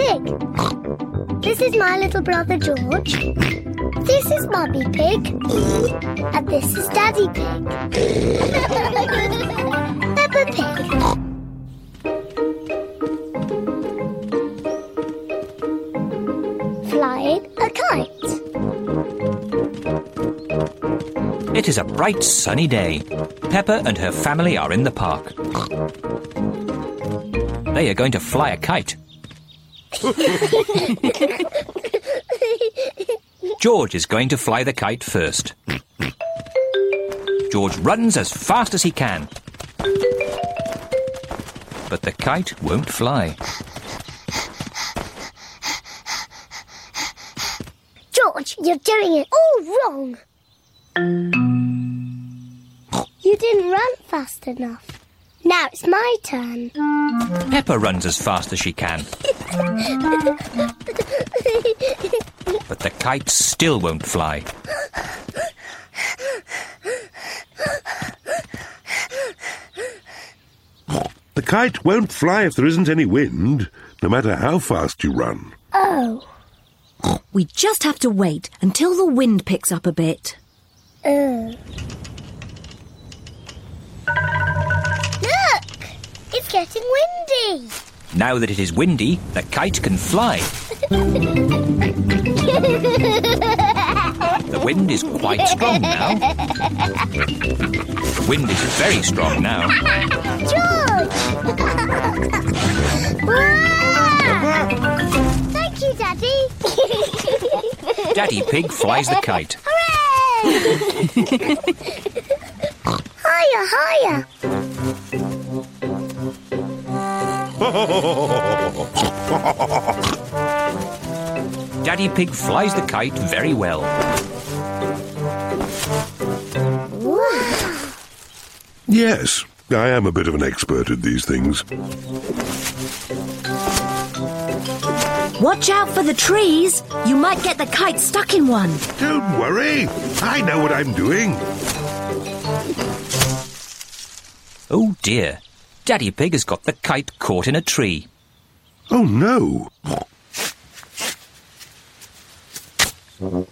Pig. This is my little brother George. This is Mummy Pig. And this is Daddy Pig. Peppa Pig.A kite. It is a bright sunny day. Peppa and her family are in the park. They are going to fly a kite. George is going to fly the kite first. George runs as fast as he can. But the kite won't fly.You're doing it all wrong. You didn't run fast enough. Now it's my turn. Peppa runs as fast as she can. But the kite still won't fly. The kite won't fly if there isn't any wind, no matter how fast you run. Oh.We just have to wait until the wind picks up a bit. Look! It's getting windy. Now that it is windy, the kite can fly. The wind is quite strong now. The wind is very strong now. George! Thank you, Daddy.Daddy Pig flies the kite. Hooray! Higher, higher. Daddy Pig flies the kite very well. Wow. Yes, I am a bit of an expert at these things. Watch out for the trees. You might get the kite stuck in one. Don't worry. I know what I'm doing. Oh, dear. Daddy Pig has got the kite caught in a tree. Oh, no. Oh.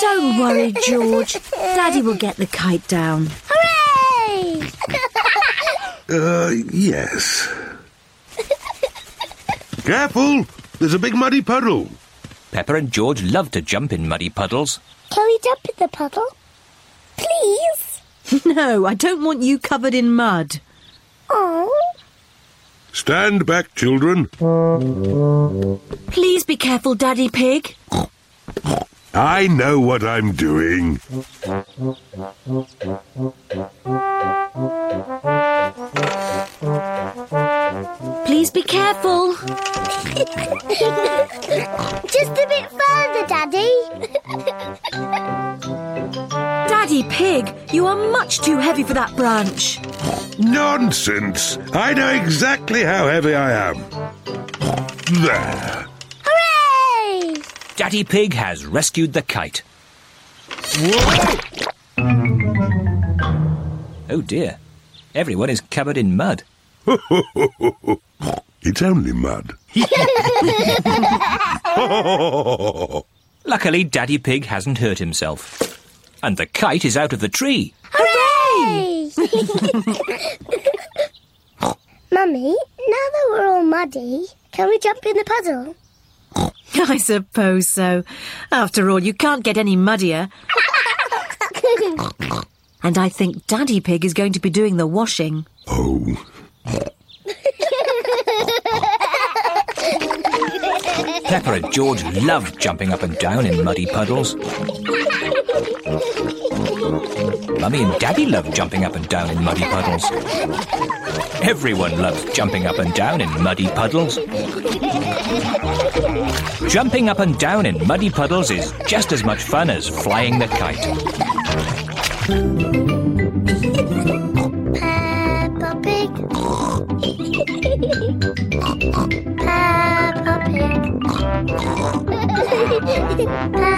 Don't worry, George. Daddy will get the kite down. Hooray! Yes. Careful! There's a big muddy puddle. Peppa and George love to jump in muddy puddles. Can we jump in the puddle? Please? No, I don't want you covered in mud. Oh. Stand back, children. Please be careful, Daddy Pig. I know what I'm doing.Please be careful. Just a bit further, Daddy. Daddy Pig, you are much too heavy for that branch. Nonsense. I know exactly how heavy I am. There. Hooray! Daddy Pig has rescued the kite. Oh, dear. Everyone is covered in mud.It's only mud. Luckily, Daddy Pig hasn't hurt himself. And the kite is out of the tree. Hooray! Mummy, now that we're all muddy, can we jump in the puddle? I suppose so. After all, you can't get any muddier. And I think Daddy Pig is going to be doing the washing. Oh, Peppa and George love jumping up and down in muddy puddles. Mummy and Daddy love jumping up and down in muddy puddles. Everyone loves jumping up and down in muddy puddles. Jumping up and down in muddy puddles is just as much fun as flying the kite.Peppa Pig.